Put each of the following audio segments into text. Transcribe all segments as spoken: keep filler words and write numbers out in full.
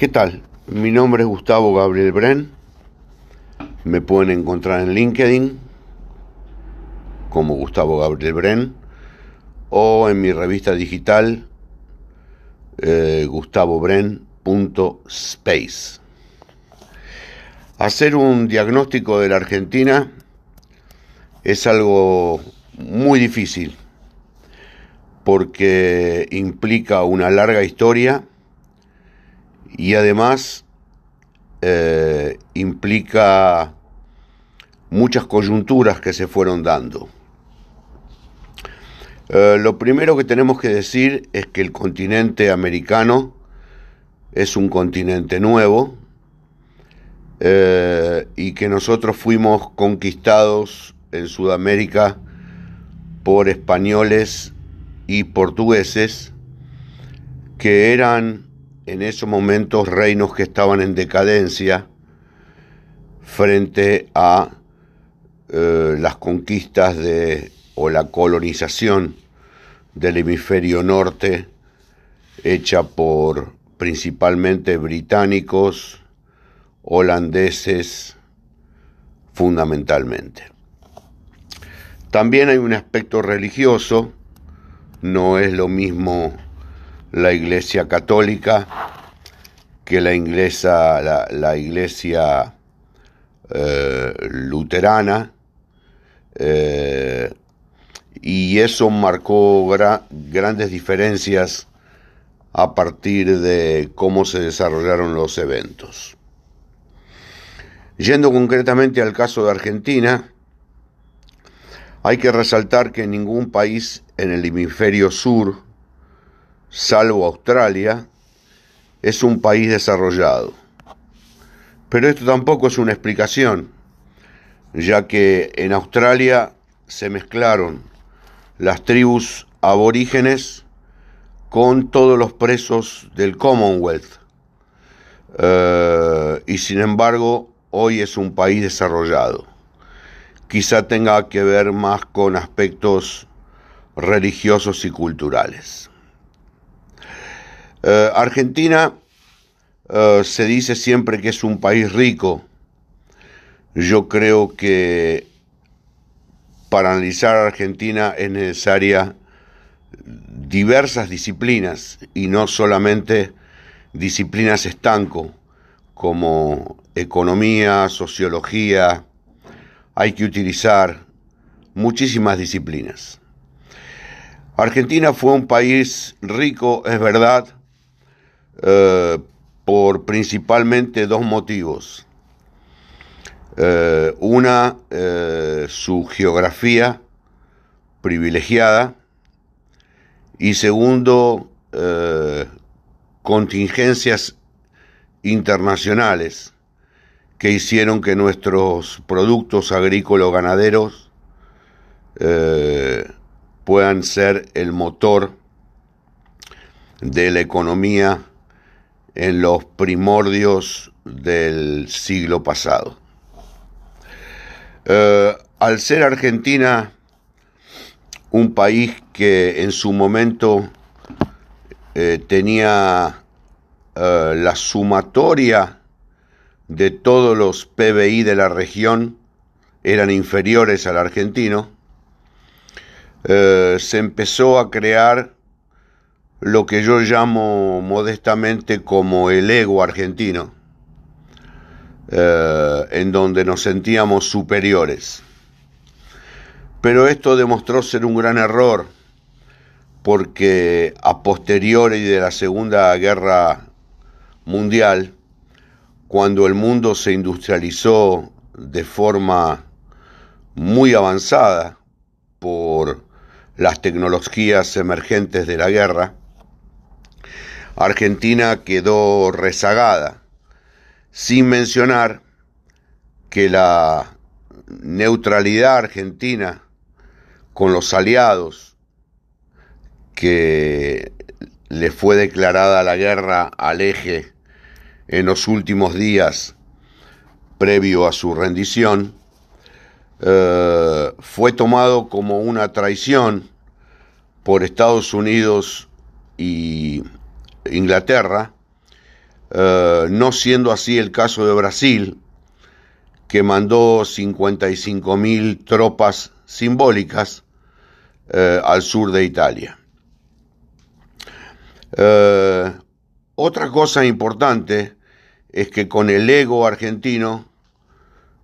¿Qué tal? Mi nombre es Gustavo Gabriel Bren. Me pueden encontrar en LinkedIn como Gustavo Gabriel Bren o en mi revista digital eh, gustavobren punto space. Hacer un diagnóstico de la Argentina es algo muy difícil porque implica una larga historia. Y además eh, implica muchas coyunturas que se fueron dando. Eh, lo primero que tenemos que decir es que el continente americano es un continente nuevo eh, y que nosotros fuimos conquistados en Sudamérica por españoles y portugueses que eran en esos momentos reinos que estaban en decadencia frente a eh, las conquistas de o la colonización del hemisferio norte hecha por principalmente británicos, holandeses fundamentalmente. También hay un aspecto religioso, no es lo mismo la Iglesia católica que la inglesa, la, la Iglesia eh, luterana, eh, y eso marcó gra- grandes diferencias a partir de cómo se desarrollaron los eventos. Yendo concretamente al caso de Argentina, hay que resaltar que ningún país en el hemisferio sur, salvo Australia, es un país desarrollado. Pero esto tampoco es una explicación, ya que en Australia se mezclaron las tribus aborígenes con todos los presos del Commonwealth. Eh, y sin embargo, hoy es un país desarrollado. Quizá tenga que ver más con aspectos religiosos y culturales. Eh, Argentina eh, se dice siempre que es un país rico. Yo creo que para analizar a Argentina es necesaria diversas disciplinas y no solamente disciplinas estanco como economía, sociología. Hay que utilizar muchísimas disciplinas. Argentina fue un país rico, es verdad, Eh, por principalmente dos motivos. Eh, una, eh, su geografía privilegiada y segundo, eh, contingencias internacionales que hicieron que nuestros productos agrícolas ganaderos eh, puedan ser el motor de la economía en los primordios del siglo pasado. Eh, al ser Argentina un país que en su momento eh, tenía eh, la sumatoria de todos los P B I de la región, eran inferiores al argentino, eh, se empezó a crear lo que yo llamo modestamente como el ego argentino, eh, en donde nos sentíamos superiores. Pero esto demostró ser un gran error, porque a posteriori de la Segunda Guerra Mundial, cuando el mundo se industrializó de forma muy avanzada por las tecnologías emergentes de la guerra, Argentina quedó rezagada, sin mencionar que la neutralidad argentina con los aliados que le fue declarada la guerra al eje en los últimos días previo a su rendición, eh, fue tomado como una traición por Estados Unidos y Inglaterra, eh, no siendo así el caso de Brasil, que mandó cincuenta y cinco mil tropas simbólicas eh, al sur de Italia. Eh, otra cosa importante es que con el ego argentino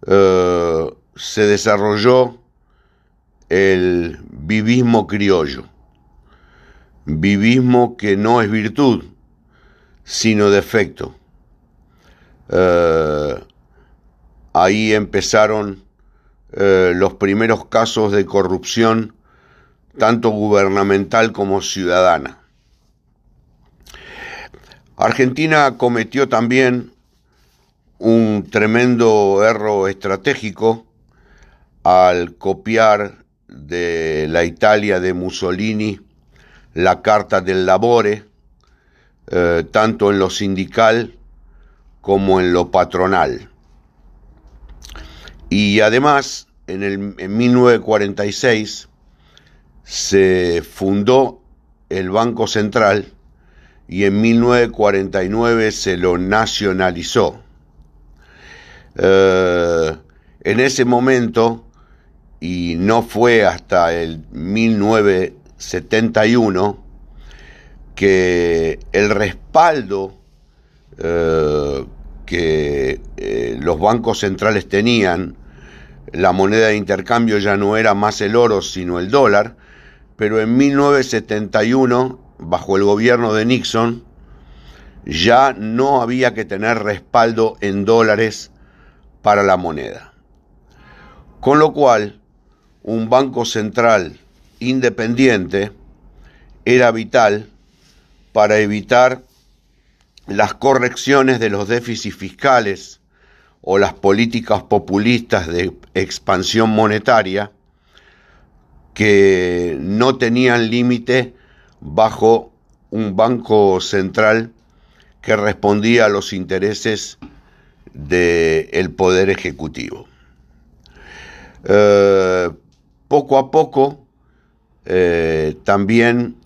eh, se desarrolló el vivismo criollo, vivismo que no es virtud, sino defecto. Eh, ahí empezaron eh, los primeros casos de corrupción, tanto gubernamental como ciudadana. Argentina cometió también un tremendo error estratégico al copiar de la Italia de Mussolini la Carta del Labore, eh, tanto en lo sindical como en lo patronal. Y además, en, el, en mil novecientos cuarenta y seis se fundó el Banco Central y en mil novecientos cuarenta y nueve se lo nacionalizó. Eh, en ese momento, y no fue hasta el mil novecientos setenta y uno, que el respaldo eh, que eh, los bancos centrales tenían, la moneda de intercambio ya no era más el oro sino el dólar, pero en mil novecientos setenta y uno, bajo el gobierno de Nixon, ya no había que tener respaldo en dólares para la moneda. Con lo cual, un banco central independiente era vital para evitar las correcciones de los déficits fiscales o las políticas populistas de expansión monetaria que no tenían límite bajo un banco central que respondía a los intereses del poder ejecutivo. Eh, poco a poco eh, también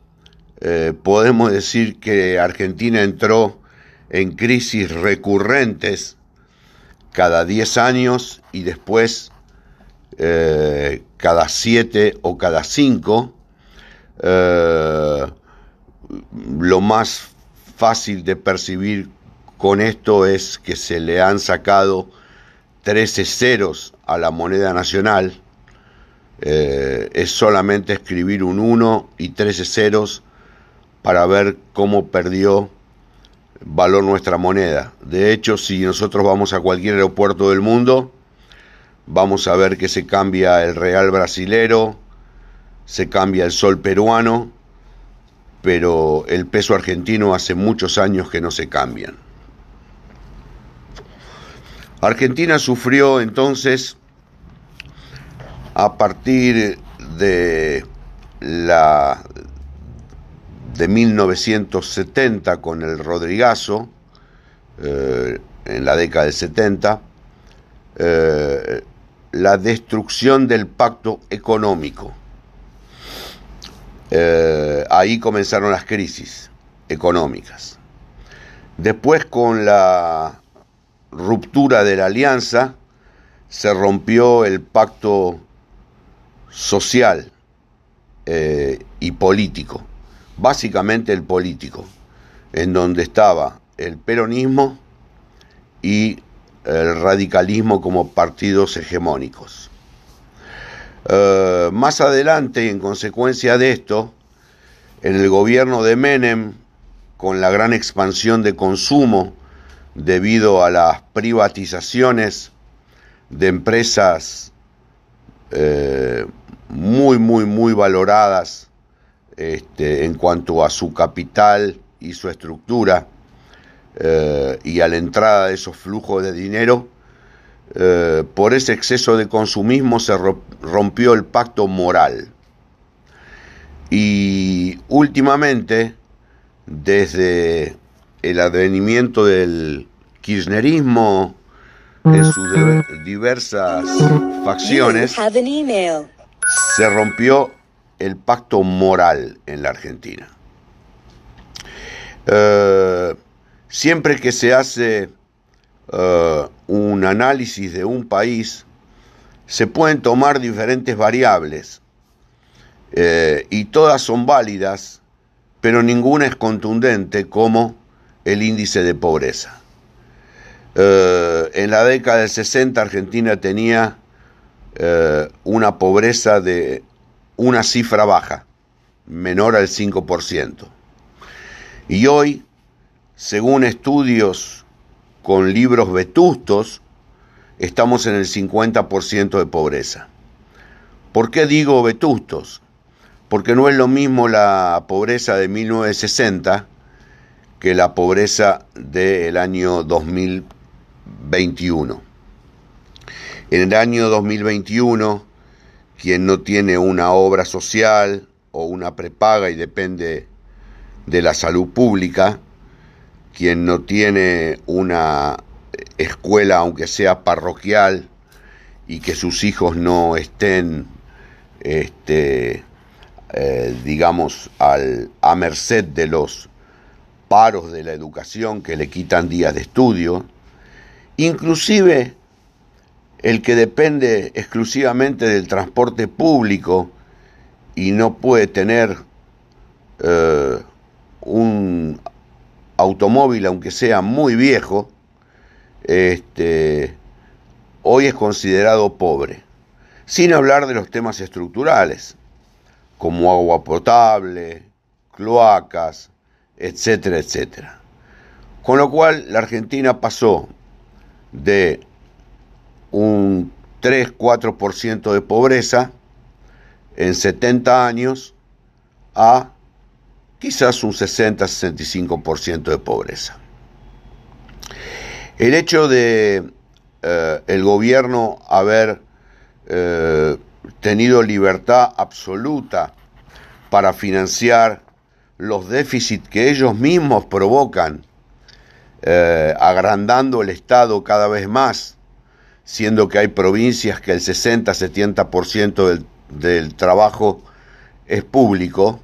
eh, podemos decir que Argentina entró en crisis recurrentes cada diez años y después eh, cada siete o cada cinco. Eh, lo más fácil de percibir con esto es que se le han sacado trece ceros a la moneda nacional. Eh, es solamente escribir un uno y trece ceros para ver cómo perdió valor nuestra moneda. De hecho, si nosotros vamos a cualquier aeropuerto del mundo, vamos a ver que se cambia el real brasilero, se cambia el sol peruano, pero el peso argentino hace muchos años que no se cambian. Argentina sufrió entonces, a partir de la de mil novecientos setenta con el Rodrigazo, eh, en la década del setenta, eh, la destrucción del pacto económico. Eh, ahí comenzaron las crisis económicas. Después, con la ruptura de la alianza, se rompió el pacto social eh, y político, básicamente el político, en donde estaba el peronismo y el radicalismo como partidos hegemónicos. Uh, más adelante, y en consecuencia de esto, en el gobierno de Menem, con la gran expansión de consumo debido a las privatizaciones de empresas eh, muy, muy, muy valoradas este, en cuanto a su capital y su estructura, eh, y a la entrada de esos flujos de dinero, Eh, por ese exceso de consumismo se rompió el pacto moral. Y últimamente, desde el advenimiento del kirchnerismo en sus diversas facciones, se rompió el pacto moral en la Argentina. Eh, Siempre que se hace uh, un análisis de un país, se pueden tomar diferentes variables eh, y todas son válidas, pero ninguna es contundente como el índice de pobreza. Uh, en la década del sesenta Argentina tenía uh, una pobreza de una cifra baja, menor al cinco por ciento. Y hoy, según estudios con libros vetustos, estamos en el cincuenta por ciento de pobreza. ¿Por qué digo vetustos? Porque no es lo mismo la pobreza de mil novecientos sesenta que la pobreza del año dos mil veintiuno. En el año dos mil veintiuno, quien no tiene una obra social o una prepaga y depende de la salud pública, quien no tiene una escuela, aunque sea parroquial, y que sus hijos no estén, este, eh, digamos, al, a merced de los paros de la educación que le quitan días de estudio, inclusive el que depende exclusivamente del transporte público y no puede tener eh, un automóvil, aunque sea muy viejo, este, hoy es considerado pobre. Sin hablar de los temas estructurales, como agua potable, cloacas, etcétera, etcétera. Con lo cual, la Argentina pasó de un tres a cuatro por ciento de pobreza en setenta años a quizás un sesenta a sesenta y cinco por ciento de pobreza. El hecho de eh, el gobierno haber eh, tenido libertad absoluta para financiar los déficits que ellos mismos provocan, eh, agrandando el Estado cada vez más, siendo que hay provincias que el sesenta a setenta por ciento del, del trabajo es público,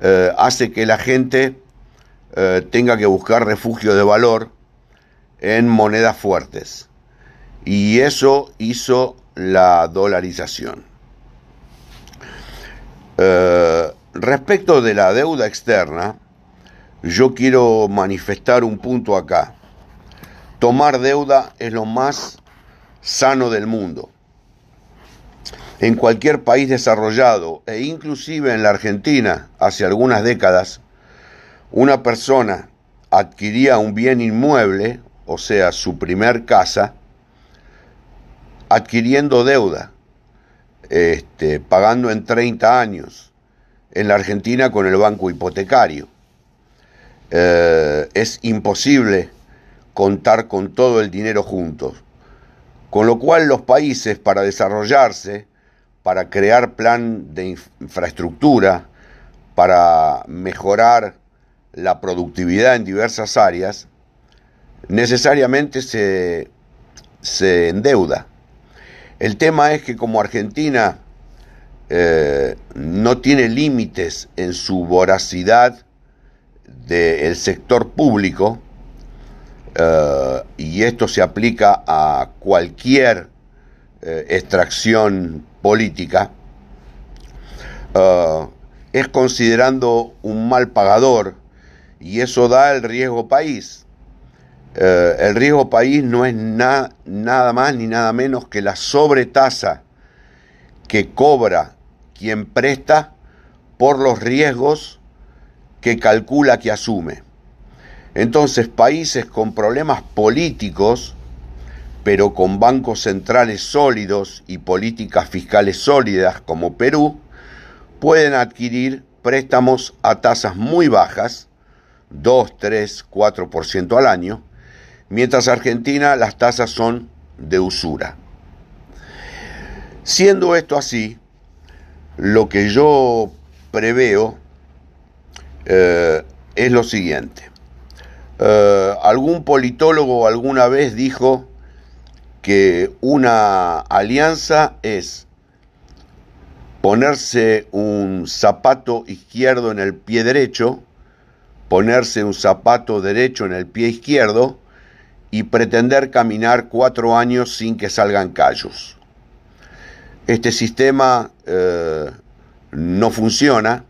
Eh, hace que la gente eh, tenga que buscar refugio de valor en monedas fuertes. Y eso hizo la dolarización. Eh, respecto de la deuda externa, yo quiero manifestar un punto acá. Tomar deuda es lo más sano del mundo. En cualquier país desarrollado, e inclusive en la Argentina, hace algunas décadas, una persona adquiría un bien inmueble, o sea, su primer casa, adquiriendo deuda, este, pagando en treinta años, en la Argentina con el banco hipotecario. Eh, es imposible contar con todo el dinero juntos, con lo cual los países, para desarrollarse, para crear plan de infraestructura, para mejorar la productividad en diversas áreas, necesariamente se, se endeuda. El tema es que como Argentina eh, no tiene límites en su voracidad del sector público, eh, y esto se aplica a cualquier eh, extracción política, uh, es considerando un mal pagador, y eso da el riesgo país. Uh, el riesgo país no es na- nada más ni nada menos que la sobretasa que cobra quien presta por los riesgos que calcula que asume. Entonces, países con problemas políticos, pero con bancos centrales sólidos y políticas fiscales sólidas como Perú, pueden adquirir préstamos a tasas muy bajas, dos, tres, cuatro por ciento al año, mientras en Argentina las tasas son de usura. Siendo esto así, lo que yo preveo eh, es lo siguiente. Eh, algún politólogo alguna vez dijo que una alianza es ponerse un zapato izquierdo en el pie derecho ponerse un zapato derecho en el pie izquierdo y pretender caminar cuatro años sin que salgan callos. Este sistema eh, no funciona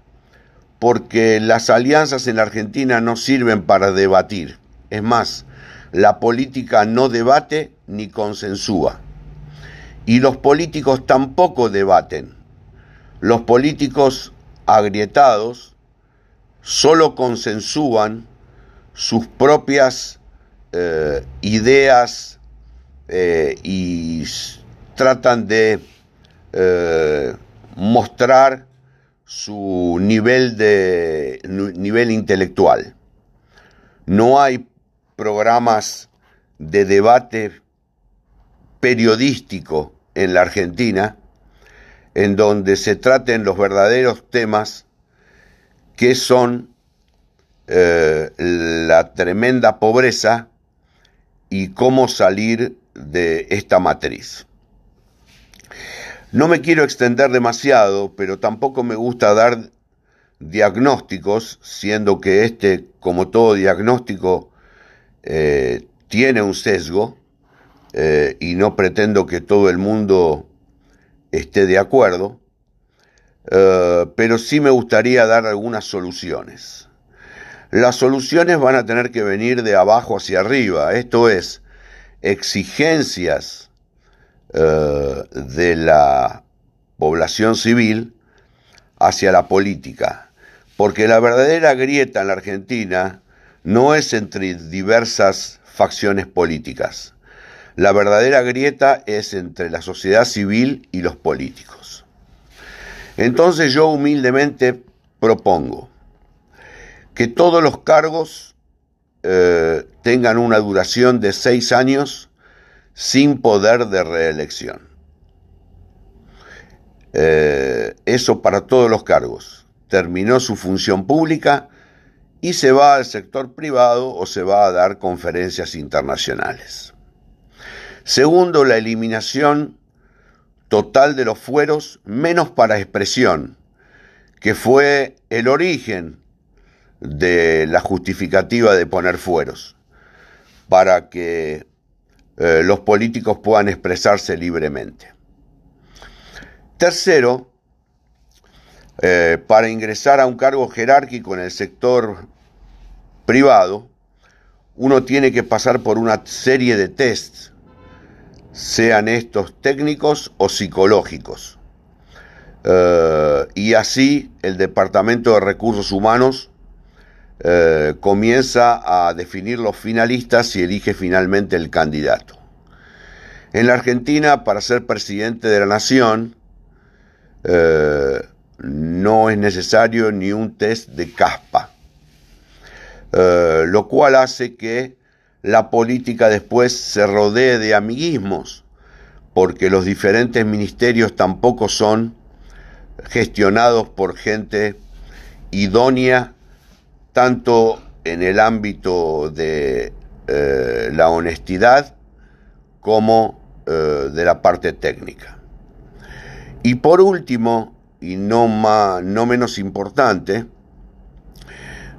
porque las alianzas en la Argentina no sirven para debatir. Es más, la política no debate ni consensúa. Y los políticos tampoco debaten. Los políticos agrietados solo consensúan sus propias eh, ideas eh, y tratan de eh, mostrar su nivel, de, nivel intelectual. No hay programas de debate periodístico en la Argentina en donde se traten los verdaderos temas que son eh, la tremenda pobreza y cómo salir de esta matriz. No me quiero extender demasiado, pero tampoco me gusta dar diagnósticos, siendo que este, como todo diagnóstico, eh, tiene un sesgo eh, y no pretendo que todo el mundo esté de acuerdo, uh, pero sí me gustaría dar algunas soluciones. Las soluciones van a tener que venir de abajo hacia arriba, esto es, exigencias uh, de la población civil hacia la política, porque la verdadera grieta en la Argentina no es entre diversas facciones políticas. La verdadera grieta es entre la sociedad civil y los políticos. Entonces yo humildemente propongo que todos los cargos eh, tengan una duración de seis años sin poder de reelección. Eh, eso para todos los cargos. Terminó su función pública y se va al sector privado o se va a dar conferencias internacionales. Segundo, la eliminación total de los fueros, menos para expresión, que fue el origen de la justificativa de poner fueros, para que eh, los políticos puedan expresarse libremente. Tercero, eh, para ingresar a un cargo jerárquico en el sector privado, uno tiene que pasar por una serie de tests, sean estos técnicos o psicológicos. Eh, y así el Departamento de Recursos Humanos eh, comienza a definir los finalistas y elige finalmente el candidato. En la Argentina, para ser presidente de la nación, eh, no es necesario ni un test de caspa, eh, lo cual hace que la política después se rodee de amiguismos, porque los diferentes ministerios tampoco son gestionados por gente idónea, tanto en el ámbito de eh, la honestidad como eh, de la parte técnica. Y por último, y no, más, no menos importante,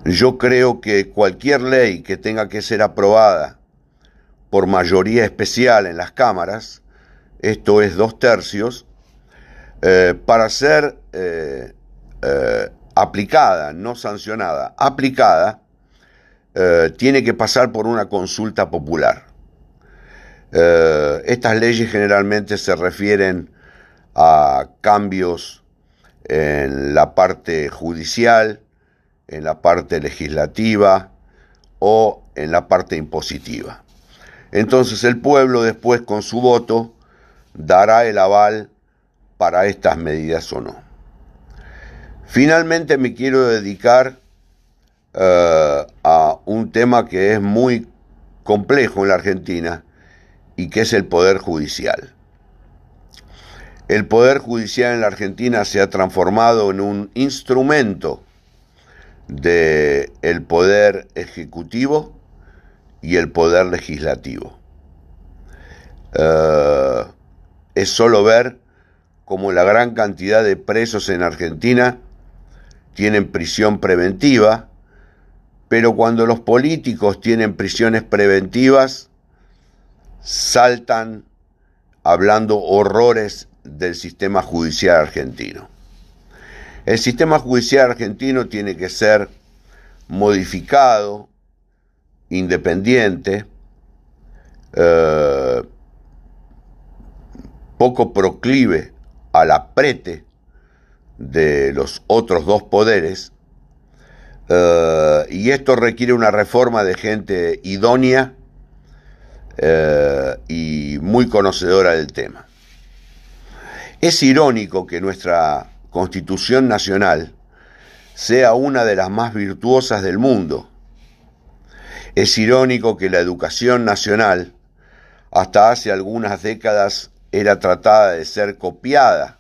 yo creo que cualquier ley que tenga que ser aprobada por mayoría especial en las cámaras, esto es dos tercios, eh, para ser eh, eh, aplicada, no sancionada, aplicada, eh, tiene que pasar por una consulta popular. Eh, estas leyes generalmente se refieren a cambios en la parte judicial, en la parte legislativa o en la parte impositiva. Entonces el pueblo después con su voto dará el aval para estas medidas o no. Finalmente me quiero dedicar uh, a un tema que es muy complejo en la Argentina y que es el Poder Judicial. El Poder Judicial en la Argentina se ha transformado en un instrumento de el poder ejecutivo y el poder legislativo. Uh, es solo ver cómo la gran cantidad de presos en Argentina tienen prisión preventiva pero cuando los políticos tienen prisiones preventivas, saltan hablando horrores del sistema judicial argentino. El sistema judicial argentino tiene que ser modificado, independiente, eh, poco proclive al aprete de los otros dos poderes, eh, y esto requiere una reforma de gente idónea eh, y muy conocedora del tema. Es irónico que nuestra Constitución Nacional sea una de las más virtuosas del mundo. Es irónico que la educación nacional hasta hace algunas décadas era tratada de ser copiada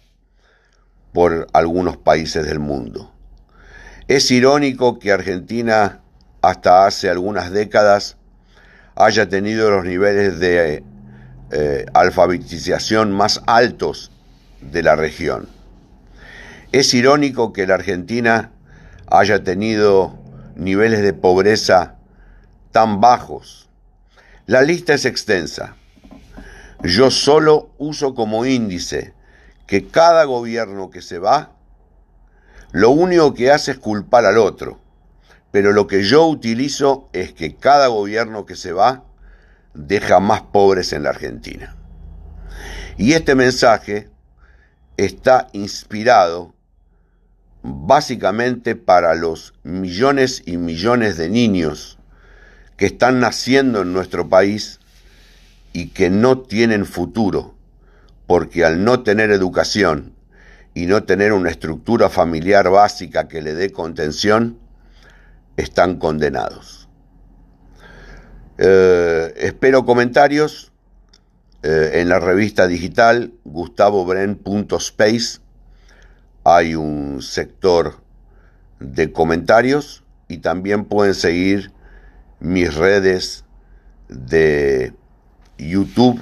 por algunos países del mundo. Es irónico que Argentina hasta hace algunas décadas haya tenido los niveles de eh, alfabetización más altos de la región. Es irónico que la Argentina haya tenido niveles de pobreza tan bajos. La lista es extensa. Yo solo uso como índice que cada gobierno que se va, lo único que hace es culpar al otro. Pero lo que yo utilizo es que cada gobierno que se va deja más pobres en la Argentina. Y este mensaje está inspirado básicamente para los millones y millones de niños que están naciendo en nuestro país y que no tienen futuro, porque al no tener educación y no tener una estructura familiar básica que le dé contención, están condenados. Eh, espero comentarios eh, en la revista digital gustavo bren punto space. Hay un sector de comentarios y también pueden seguir mis redes de YouTube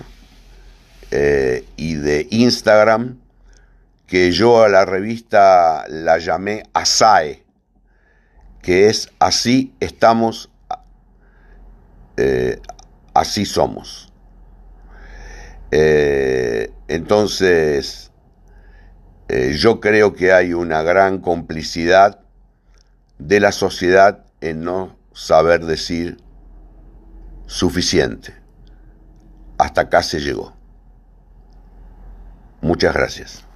eh, y de Instagram, que yo a la revista la llamé ASAE, que es así estamos, eh, así somos. Eh, entonces, eh, yo creo que hay una gran complicidad de la sociedad en no saber decir suficiente. Hasta acá se llegó. Muchas gracias.